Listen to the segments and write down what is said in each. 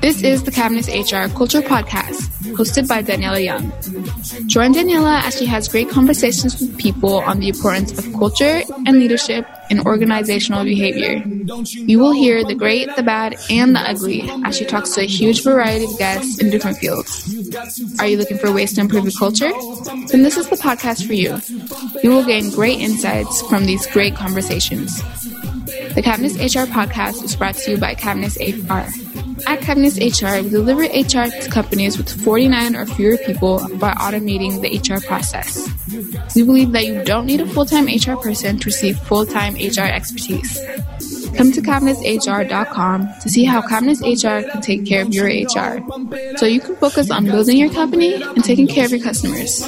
This is the cavnessHR Culture Podcast, hosted by Daniela Young. Join Daniela as she has great conversations with people on the importance of culture and leadership in organizational behavior. You will hear the great, the bad, and the ugly as she talks to a huge variety of guests in different fields. Are you looking for ways to improve your culture? Then this is the podcast for you. You will gain great insights from these great conversations. The cavnessHR podcast is brought to you by cavnessHR. At cavnessHR, we deliver HR to companies with 49 or fewer people by automating the HR process. We believe that you don't need a full-time HR person to receive full-time HR expertise. Come to cavnesshr.com to see how cavnessHR can take care of your HR, so you can focus on building your company and taking care of your customers.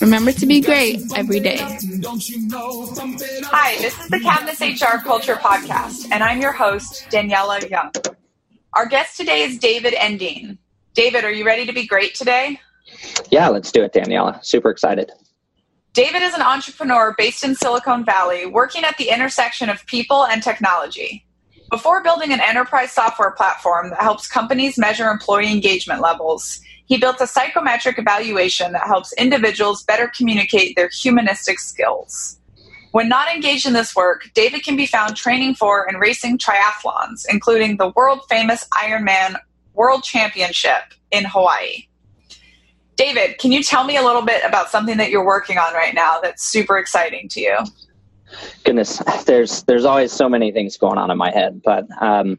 Remember to be great every day. Hi, this is the cavnessHR Culture Podcast, and I'm your host, Daniela Young. Our guest today is David Endean. David, are you ready to be great today? Yeah, let's do it, Daniela. Super excited. David is an entrepreneur based in Silicon Valley, working at the intersection of people and technology. Before building an enterprise software platform that helps companies measure employee engagement levels, he built a psychometric evaluation that helps individuals better communicate their humanistic skills. When not engaged in this work, David can be found training for and racing triathlons, including the world-famous Ironman World Championship in Hawaii. David, can you tell me a little bit about something that you're working on right now that's super exciting to you? Goodness, there's always so many things going on in my head, but I've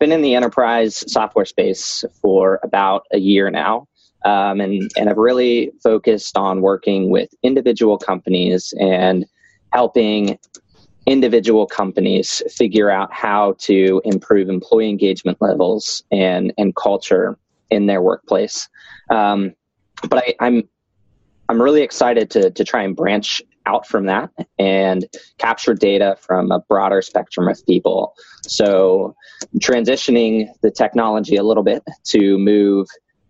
been in the enterprise software space for about a year now, and I've really focused on working with individual companies and helping individual companies figure out how to improve employee engagement levels and culture in their workplace. But I'm really excited to try and branch out from that and capture data from a broader spectrum of people. So transitioning the technology a little bit to move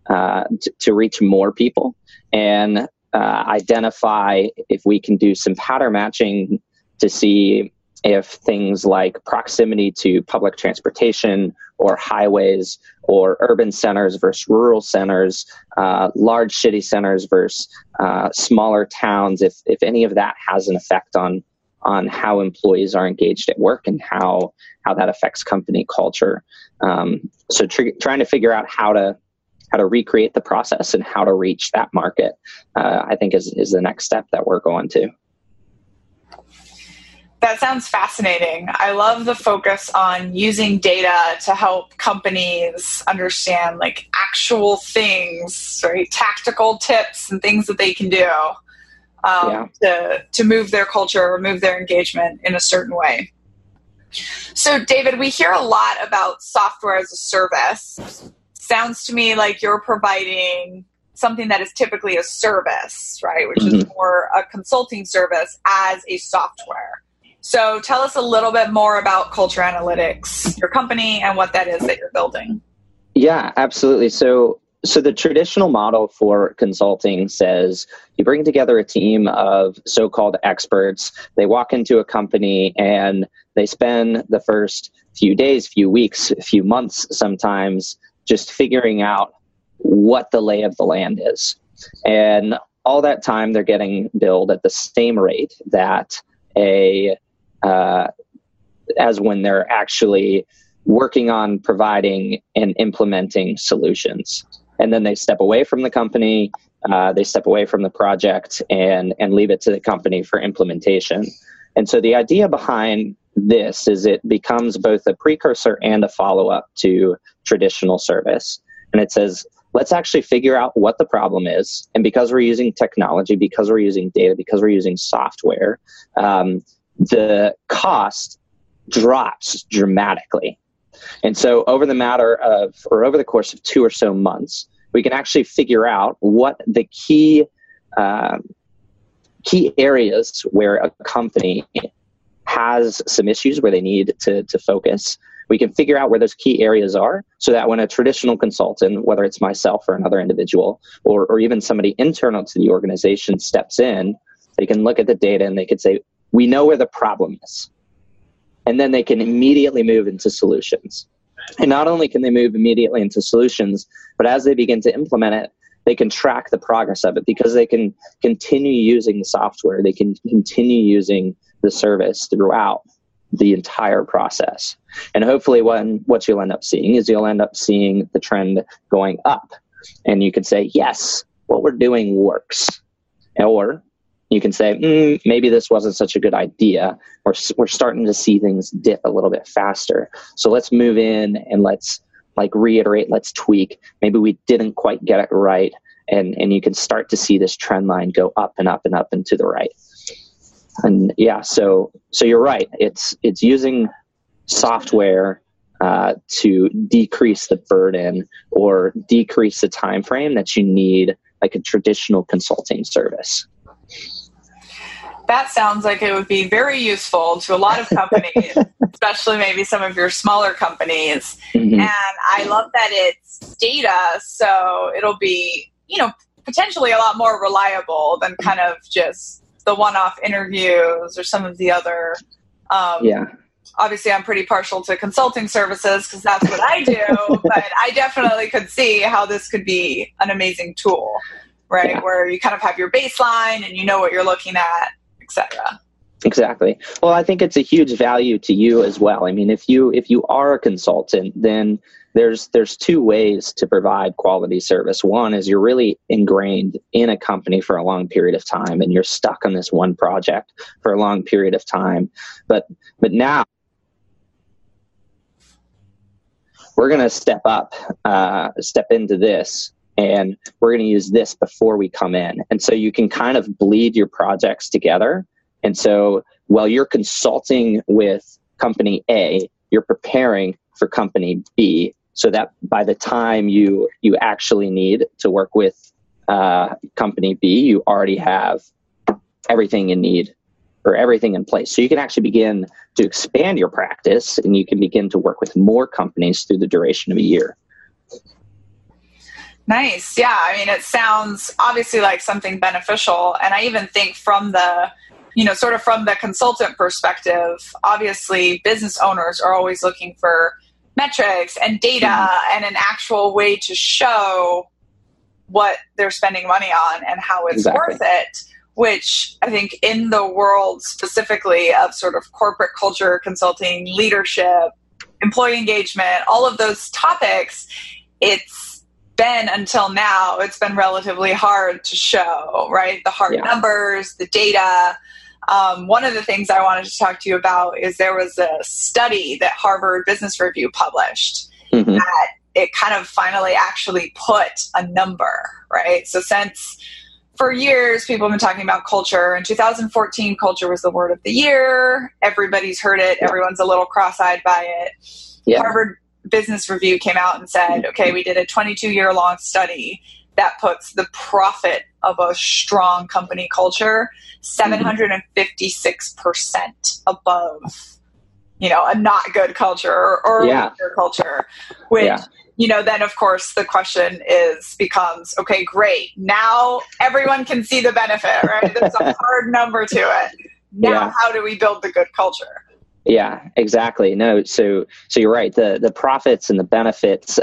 to reach more people and identify if we can do some pattern matching to see if things like proximity to public transportation or highways or urban centers versus rural centers, large city centers versus smaller towns, if any of that has an effect on how employees are engaged at work and how that affects company culture. So trying to figure out how to recreate the process and how to reach that market, I think is the next step that we're going to. That sounds fascinating. I love the focus on using data to help companies understand like actual things, right? Tactical tips and things that they can do to move their culture or move their engagement in a certain way. So David, we hear a lot about software as a service. Sounds to me like you're providing something that is typically a service, right? Which is more a consulting service as a software. So tell us a little bit more about Culture Analytics, your company, and what that is that you're building. Yeah, absolutely. So the traditional model for consulting says you bring together a team of so-called experts. They walk into a company and they spend the first few days, few weeks, few months sometimes just figuring out what the lay of the land is. And all that time they're getting billed at the same rate that as when they're actually working on providing and implementing solutions. And then they step away from the company, they step away from the project and leave it to the company for implementation. And so the idea behind this is it becomes both a precursor and a follow-up to traditional service. And it says, let's actually figure out what the problem is. And because we're using technology, because we're using data, because we're using software, the cost drops dramatically. And so over the course of 2 or so months, we can actually figure out what the key areas where a company has some issues where they need to focus. We can figure out where those key areas are so that when a traditional consultant, whether it's myself or another individual or even somebody internal to the organization steps in, they can look at the data and they could say, we know where the problem is. and then they can immediately move into solutions. And not only can they move immediately into solutions, but as they begin to implement it, they can track the progress of it because they can continue using the software. They can continue using the service throughout the entire process. And hopefully what you'll end up seeing is you'll end up seeing the trend going up. And you can say, yes, what we're doing works. Or you can say, maybe this wasn't such a good idea. We're starting to see things dip a little bit faster. So let's move in and let's reiterate, let's tweak. Maybe we didn't quite get it right. And you can start to see this trend line go up and up and up and to the right. And yeah, so you're right. It's using software to decrease the burden or decrease the time frame that you need, like a traditional consulting service. That sounds like it would be very useful to a lot of companies, especially maybe some of your smaller companies. Mm-hmm. And I love that it's data, so it'll be, you know, potentially a lot more reliable than kind of just the one-off interviews or some of the other. Obviously, I'm pretty partial to consulting services because that's what I do, but I definitely could see how this could be an amazing tool, right? Yeah. Where you kind of have your baseline and you know what you're looking at, et cetera. Exactly. Well, I think it's a huge value to you as well. I mean, if you are a consultant, then there's two ways to provide quality service. One is you're really ingrained in a company for a long period of time and you're stuck on this one project for a long period of time. But now we're going to step into this, and we're going to use this before we come in. And so you can kind of bleed your projects together. And so while you're consulting with company A, you're preparing for company B, so that by the time you actually need to work with company B, you already have everything you need or everything in place. So you can actually begin to expand your practice, and you can begin to work with more companies through the duration of a year. Nice. Yeah. I mean, it sounds obviously like something beneficial. And I even think from the, you know, sort of from the consultant perspective, obviously business owners are always looking for metrics and data and an actual way to show what they're spending money on and how it's worth it, which I think in the world specifically of sort of corporate culture, consulting, leadership, employee engagement, all of those topics, until now it's been relatively hard to show, right? The hard numbers, the data. One of the things I wanted to talk to you about is there was a study that Harvard Business Review published that it kind of finally actually put a number, right? So since for years, people have been talking about culture. In 2014, culture was the word of the year. Everybody's heard it. Everyone's a little cross-eyed by it. Harvard Business Review came out and said, okay, we did a 22-year-long study that puts the profit of a strong company culture 756% above, you know, a not good culture or a weaker culture, which, you know, then of course the question becomes, okay, great. Now everyone can see the benefit, right? There's a hard number to it. Now, how do we build the good culture? Yeah, exactly. No, so you're right. The profits and the benefits,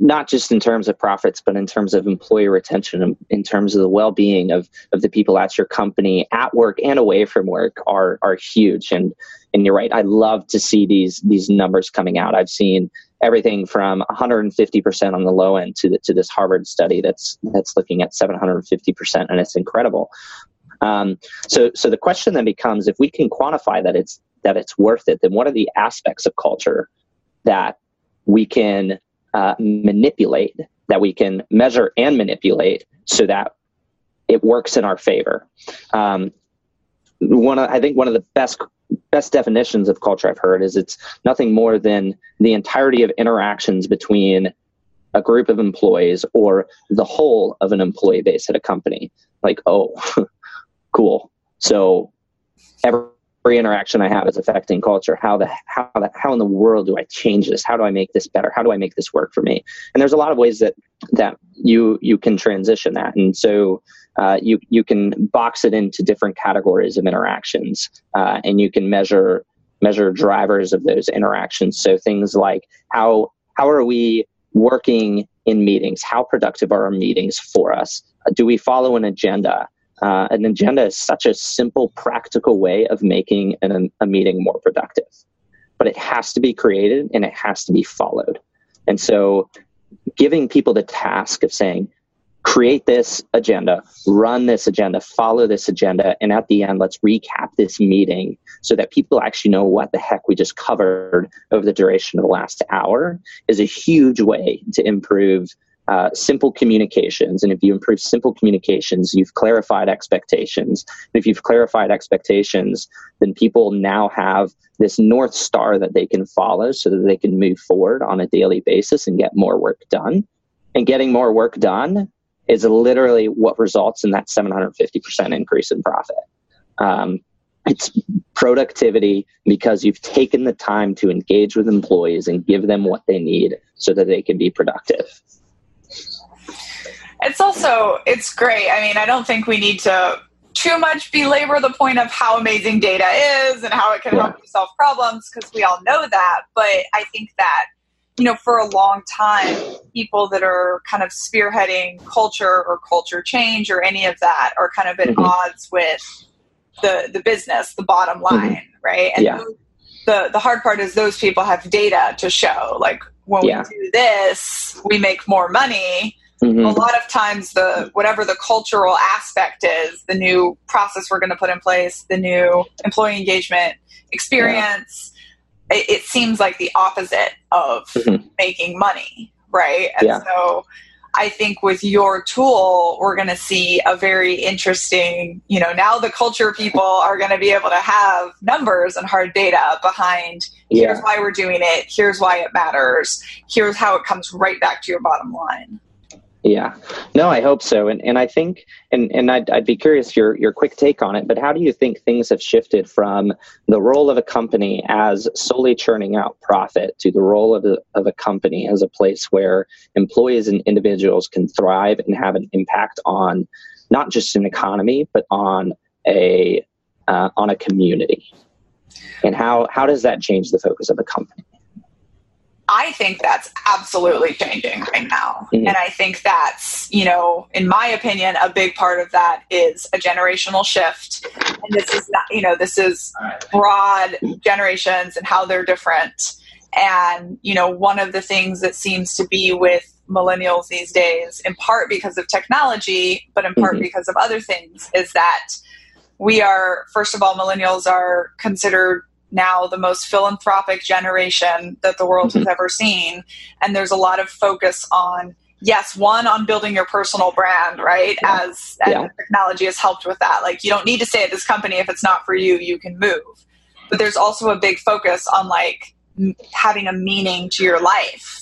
not just in terms of profits, but in terms of employee retention, in terms of the well-being of the people at your company, at work and away from work, are huge. And you're right. I love to see these numbers coming out. I've seen everything from 150% on the low end to this Harvard study that's looking at 750%, and it's incredible. So the question then becomes, if we can quantify that it's worth it, then what are the aspects of culture that we can manipulate, that we can measure and manipulate so that it works in our favor? I think one of the best definitions of culture I've heard is it's nothing more than the entirety of interactions between a group of employees or the whole of an employee base at a company. Like, oh, cool. So every interaction I have is affecting culture. How in the world do I change this? How do I make this better? How do I make this work for me? And there's a lot of ways that you can transition that. And so you can box it into different categories of interactions, and you can measure measure drivers of those interactions. So things like how are we working in meetings? How productive are our meetings for us? Do we follow an agenda? An agenda is such a simple, practical way of making a meeting more productive. But it has to be created and it has to be followed. And so giving people the task of saying, create this agenda, run this agenda, follow this agenda, and at the end, let's recap this meeting so that people actually know what the heck we just covered over the duration of the last hour is a huge way to improve simple communications. And if you improve simple communications, you've clarified expectations. And if you've clarified expectations, then people now have this North Star that they can follow so that they can move forward on a daily basis and get more work done. And getting more work done is literally what results in that 750% increase in profit. It's productivity because you've taken the time to engage with employees and give them what they need so that they can be productive. It's also, it's great. I mean, I don't think we need to too much belabor the point of how amazing data is and how it can help you solve problems, because we all know that. But I think that, you know, for a long time, people that are kind of spearheading culture or culture change or any of that are kind of at odds with the business, the bottom line, right? And the hard part is those people have data to show, like, when we do this, we make more money. A lot of times, whatever the cultural aspect is, the new process we're going to put in place, the new employee engagement experience, it seems like the opposite of making money, right? And so I think with your tool, we're going to see a very interesting, you know, now the culture people are going to be able to have numbers and hard data behind here's why we're doing it, here's why it matters, here's how it comes right back to your bottom line. Yeah, no, I hope so. And I think, and I'd be curious your quick take on it, but how do you think things have shifted from the role of a company as solely churning out profit to the role of a company as a place where employees and individuals can thrive and have an impact on not just an economy, but on a community? And how does that change the focus of a company? I think that's absolutely changing right now. And I think that's, you know, in my opinion, a big part of that is a generational shift. And this is not, you know, this is broad generations and how they're different. And, you know, one of the things that seems to be with millennials these days, in part because of technology, but in part because of other things, is that we are, first of all, millennials are considered now the most philanthropic generation that the world has ever seen. And there's a lot of focus on, on building your personal brand, right? As technology has helped with that. Like, you don't need to stay at this company. If it's not for you, you can move. But there's also a big focus on like having a meaning to your life.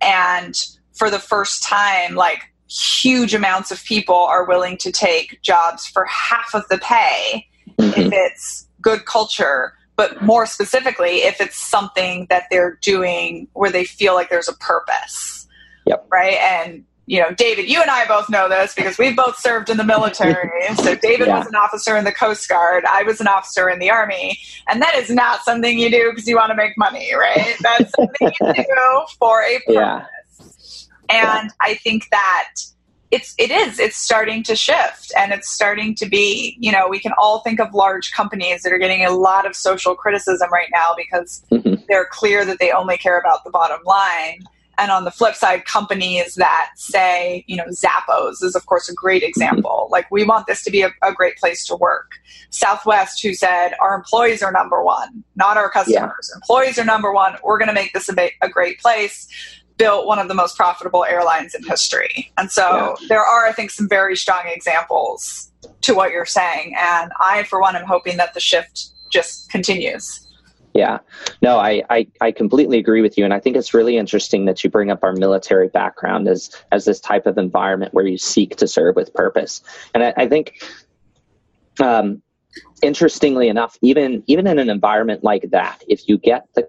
And for the first time, like huge amounts of people are willing to take jobs for half of the pay if it's good culture, but more specifically, if it's something that they're doing where they feel like there's a purpose, right? And, you know, David, you and I both know this because we both served in the military. So David was an officer in the Coast Guard. I was an officer in the Army. And that is not something you do because you want to make money, right? That's something you do for a purpose. And I think that it's starting to shift, and it's starting to be, you know, we can all think of large companies that are getting a lot of social criticism right now because they're clear that they only care about the bottom line. And on the flip side, companies that say, you know, Zappos is, of course, a great example. Like, we want this to be a great place to work. Southwest, who said, our employees are number one, not our customers. Employees are number one. We're going to make this a great place. Built one of the most profitable airlines in history. And so there are, I think, some very strong examples to what you're saying. And I, for one, am hoping that the shift just continues. Yeah, no, I completely agree with you. And I think it's really interesting that you bring up our military background as this type of environment where you seek to serve with purpose. And I think, interestingly enough, even in an environment like that, if you get the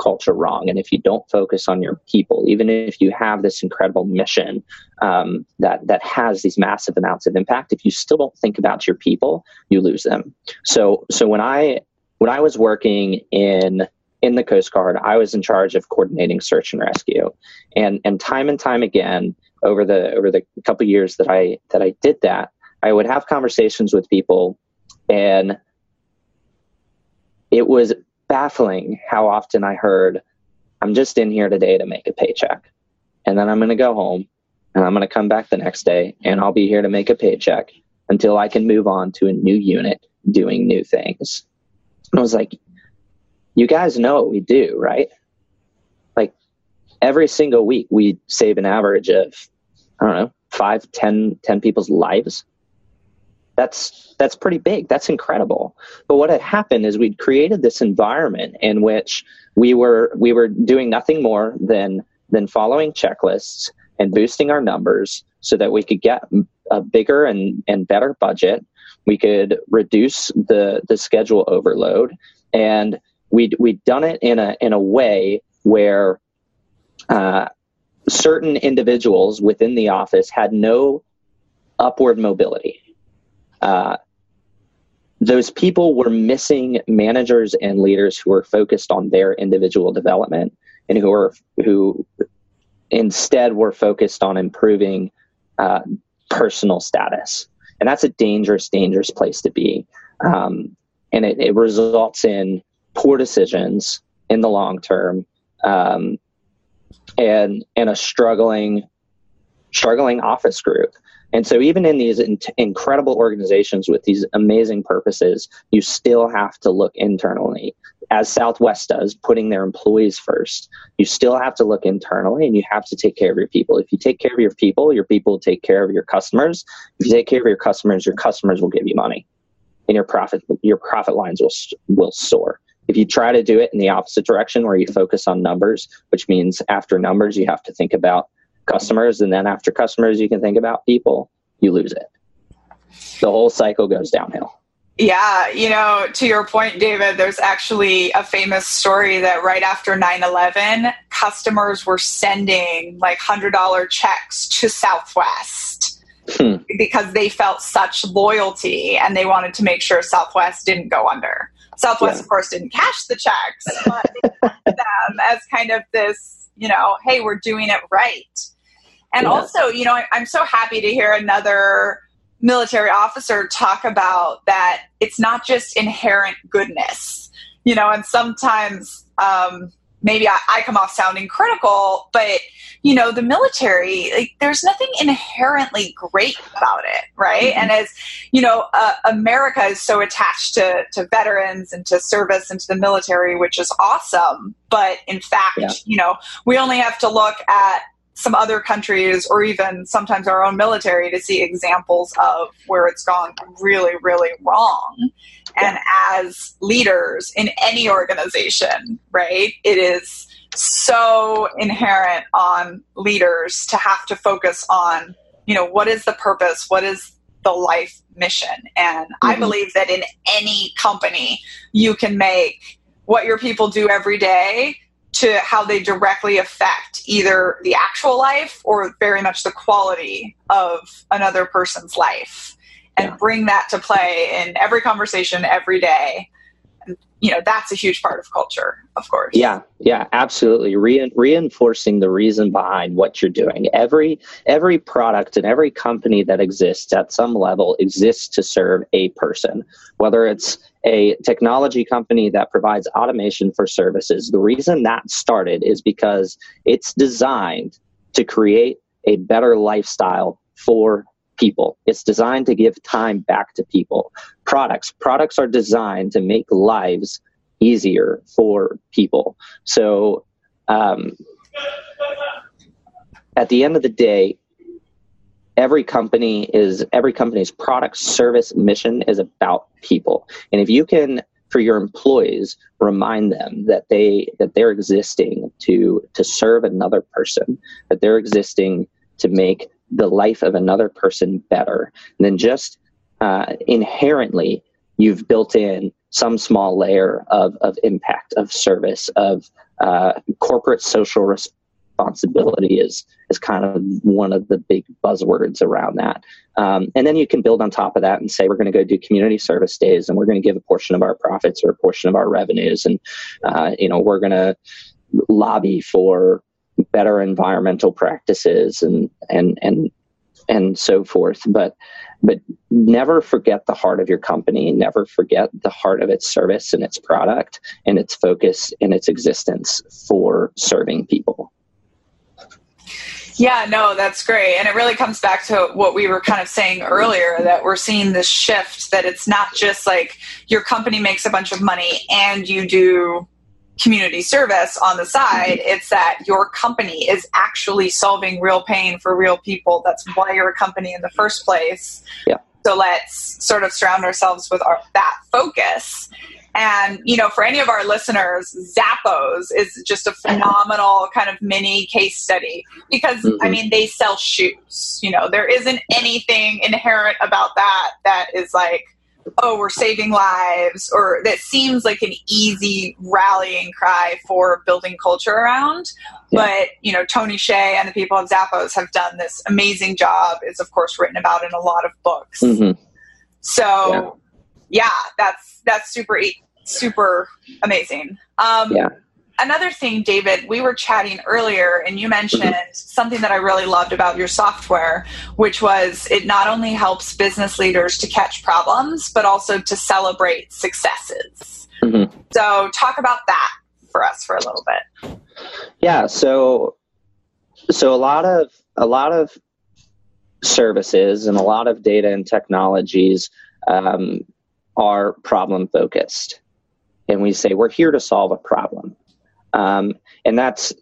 culture wrong, and if you don't focus on your people, even if you have this incredible mission that has these massive amounts of impact, if you still don't think about your people, you lose them. So when I when I was working in the Coast Guard, I was in charge of coordinating search and rescue, and time again over the couple of years that I did that, I would have conversations with people, and it was baffling how often I heard, "I'm just in here today to make a paycheck, and then I'm going to go home, and I'm going to come back the next day, and I'll be here to make a paycheck until I can move on to a new unit doing new things." And I was like, you guys know what we do, right? Like every single week we save an average of, I don't know, 5, 10 people's lives. That's pretty big. That's incredible. But what had happened is we'd created this environment in which we were doing nothing more than following checklists and boosting our numbers so that we could get a bigger and better budget. We could reduce the schedule overload, and we'd done it in a way where certain individuals within the office had no upward mobility. Those people were missing managers and leaders who were focused on their individual development and who instead were focused on improving personal status. And that's a dangerous, dangerous place to be. And it results in poor decisions in the long term, and a struggling office group. And so even in these incredible organizations with these amazing purposes, you still have to look internally, as Southwest does, putting their employees first. You still have to look internally, and you have to take care of your people. If you take care of your people take care of your customers. If you take care of your customers will give you money, and your profit lines will soar. If you try to do it in the opposite direction, where you focus on numbers, which means after numbers, you have to think about customers, and then after customers, you can think about people, you lose it. The whole cycle goes downhill. Yeah. You know, to your point, David, there's actually a famous story that right after 9/11, customers were sending like $100 checks to Southwest because they felt such loyalty and they wanted to make sure Southwest didn't go under. Southwest, yeah, of course, didn't cash the checks, but they looked at them as kind of this, you know, hey, we're doing it right. And yeah, also, you know, I'm so happy to hear another military officer talk about that. It's not just inherent goodness, you know, and sometimes maybe I come off sounding critical, but, you know, the military, like, there's nothing inherently great about it, right? Mm-hmm. And as, you know, America is so attached to veterans and to service and to the military, which is awesome. But in fact, yeah, you know, we only have to look at some other countries or even sometimes our own military to see examples of where it's gone really, really wrong. Yeah. And as leaders in any organization, right, it is so inherent on leaders to have to focus on, you know, what is the purpose? What is the life mission? And I believe that in any company, you can make what your people do every day to how they directly affect either the actual life or very much the quality of another person's life, and yeah, bring that to play in every conversation every day. And, you know, that's a huge part of culture, of course. Yeah. Yeah, absolutely. Reinforcing the reason behind what you're doing. Every product and every company that exists at some level exists to serve a person, whether it's a technology company that provides automation for services. The reason that started is because it's designed to create a better lifestyle for people. It's designed to give time back to people. Products are designed to make lives easier for people. So at the end of the day, every company's product, service, mission is about people. And if you can, for your employees, remind them that they're existing to serve another person, that they're existing to make the life of another person better, then just inherently you've built in some small layer of impact, of service, of corporate social responsibility, responsibility is kind of one of the big buzzwords around that. And then you can build on top of that and say, we're going to go do community service days, and we're going to give a portion of our profits or a portion of our revenues. And, we're going to lobby for better environmental practices and so forth. But never forget the heart of your company. Never forget the heart of its service and its product and its focus and its existence for serving people. Yeah, no, that's great. And it really comes back to what we were kind of saying earlier, that we're seeing this shift, that it's not just like your company makes a bunch of money and you do community service on the side. It's that your company is actually solving real pain for real people. That's why you're a company in the first place. Yeah. So let's sort of surround ourselves with that focus. And, for any of our listeners, Zappos is just a phenomenal kind of mini case study because, they sell shoes. There isn't anything inherent about that is like, oh, we're saving lives, or that seems like an easy rallying cry for building culture around. Yeah. But, Tony Hsieh and the people at Zappos have done this amazing job. It's, of course, written about in a lot of books. Mm-hmm. So, yeah, that's super, super amazing. Another thing, David, we were chatting earlier and you mentioned something that I really loved about your software, which was it not only helps business leaders to catch problems, but also to celebrate successes. Mm-hmm. So talk about that for us for a little bit. Yeah. So a lot of services and a lot of data and technologies are problem focused. And we say, we're here to solve a problem. And that's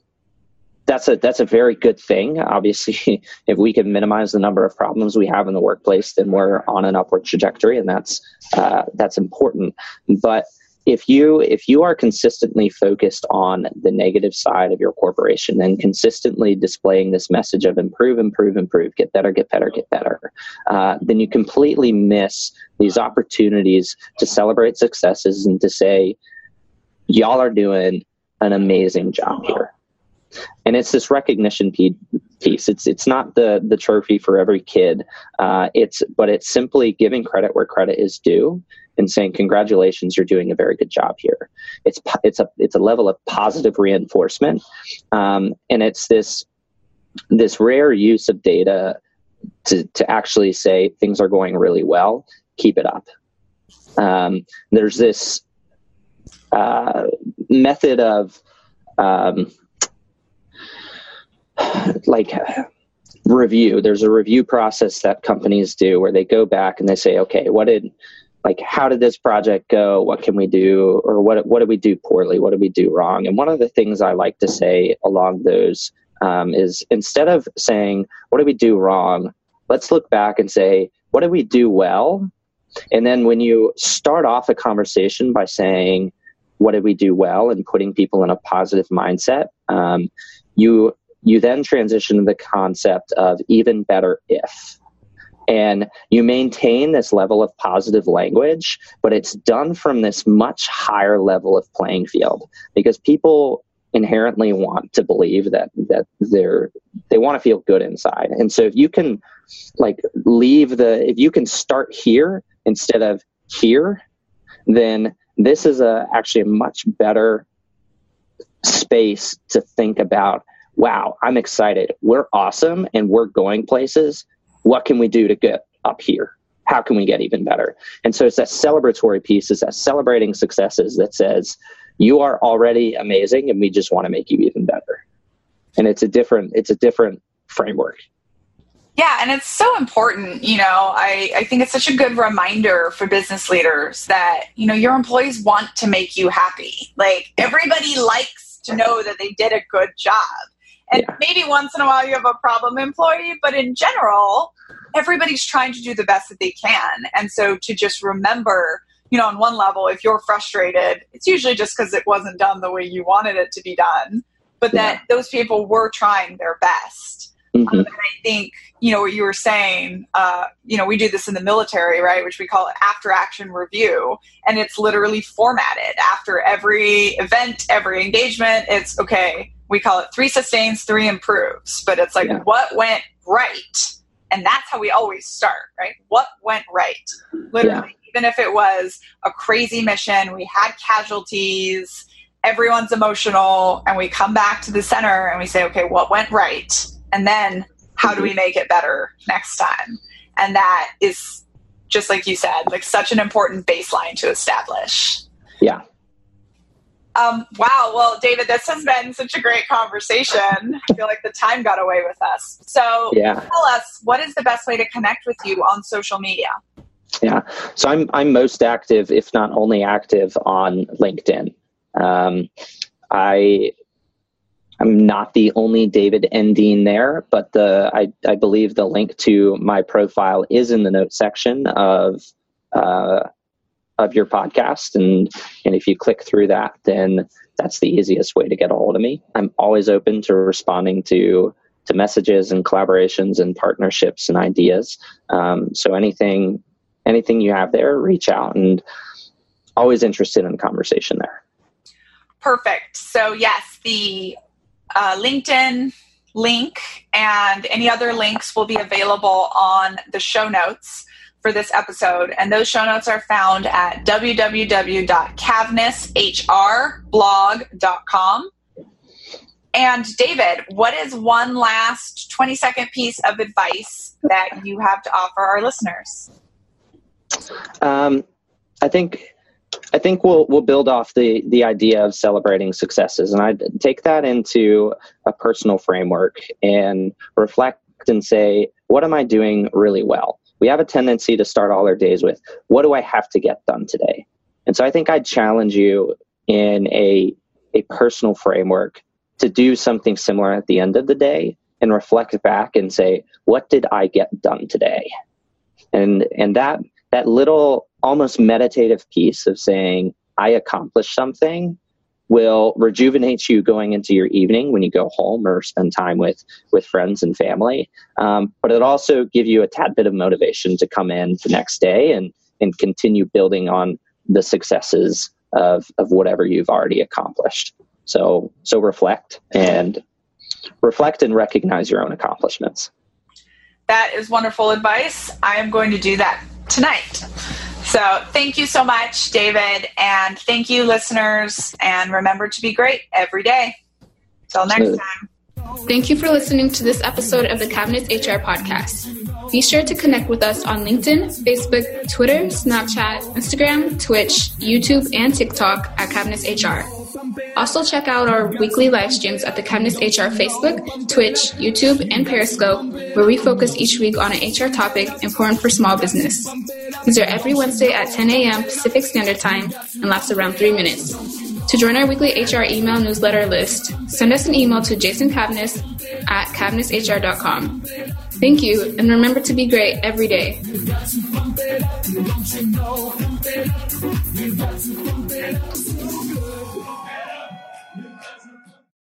a very good thing. Obviously, if we can minimize the number of problems we have in the workplace, then we're on an upward trajectory, and that's important. But if you are consistently focused on the negative side of your corporation and consistently displaying this message of improve, improve, improve, get better, get better, get better, then you completely miss these opportunities to celebrate successes and to say, y'all are doing an amazing job here. And it's this recognition piece. It's not the trophy for every kid. But it's simply giving credit where credit is due and saying, congratulations, you're doing a very good job here. It's a level of positive reinforcement. And it's this rare use of data to actually say things are going really well, keep it up. There's this method of review. There's a review process that companies do where they go back and they say, okay, how did this project go? What can we do? Or what did we do poorly? What did we do wrong? And one of the things I like to say along those is instead of saying, what did we do wrong? Let's look back and say, what did we do well? And then when you start off a conversation by saying, what did we do well, and putting people in a positive mindset, you then transition to the concept of even better if. And you maintain this level of positive language, but it's done from this much higher level of playing field because people inherently want to believe that they want to feel good inside. And so if you can if you can start here instead of here, then this is actually a much better space to think about, wow, I'm excited. We're awesome and we're going places. What can we do to get up here? How can we get even better? And so it's that celebratory piece, it's that celebrating successes that says, you are already amazing and we just want to make you even better. And it's a different framework. Yeah. And it's so important. I think it's such a good reminder for business leaders that, your employees want to make you happy. Everybody likes to know that they did a good job. And maybe once in a while you have a problem employee, but in general, everybody's trying to do the best that they can. And so to just remember, on one level, if you're frustrated, it's usually just because it wasn't done the way you wanted it to be done, but that those people were trying their best. Mm-hmm. And I think, what you were saying, we do this in the military, right, which we call it after action review. And it's literally formatted after every event, every engagement. It's, okay, we call it 3 sustains, 3 improves, but it's like, what went right? And that's how we always start, right? What went right? Literally, even if it was a crazy mission, we had casualties, everyone's emotional, and we come back to the center and we say, okay, what went right? And then how do we make it better next time? And that is just like you said, like such an important baseline to establish. Yeah. Wow. Well, David, this has been such a great conversation. I feel like the time got away with us. So tell us, what is the best way to connect with you on social media? Yeah. So I'm most active, if not only active, on LinkedIn. I'm not the only David Endean there, but I believe the link to my profile is in the notes section of your podcast. And if you click through that, then that's the easiest way to get a hold of me. I'm always open to responding to messages and collaborations and partnerships and ideas. So anything you have there, reach out, and always interested in conversation there. Perfect. So yes, the LinkedIn link and any other links will be available on the show notes for this episode. And those show notes are found at www.cavnesshrblog.com. And David, what is one last 20-second piece of advice that you have to offer our listeners? I think we'll build off the idea of celebrating successes, and I'd take that into a personal framework and reflect and say, what am I doing really well? We have a tendency to start all our days with, what do I have to get done today? And so I think I'd challenge you in a personal framework to do something similar at the end of the day and reflect back and say, what did I get done today? And that little almost meditative piece of saying, I accomplished something, will rejuvenate you going into your evening when you go home or spend time with friends and family. But it'll also give you a tad bit of motivation to come in the next day and continue building on the successes of whatever you've already accomplished. So reflect and recognize your own accomplishments. That is wonderful advice. I am going to do that tonight. So thank you so much, David. And thank you, listeners. And remember to be great every day. Till next time. Thank you for listening to this episode of the cavnessHR podcast. Be sure to connect with us on LinkedIn, Facebook, Twitter, Snapchat, Instagram, Twitch, YouTube, and TikTok at cavnessHR. Also, check out our weekly live streams at the cavnessHR Facebook, Twitch, YouTube, and Periscope, where we focus each week on an HR topic important for small business. These are every Wednesday at 10 a.m. Pacific Standard Time and last around 3 minutes. To join our weekly HR email newsletter list, send us an email to jasoncavness@cavnesshr.com. Thank you, and remember to be great every day.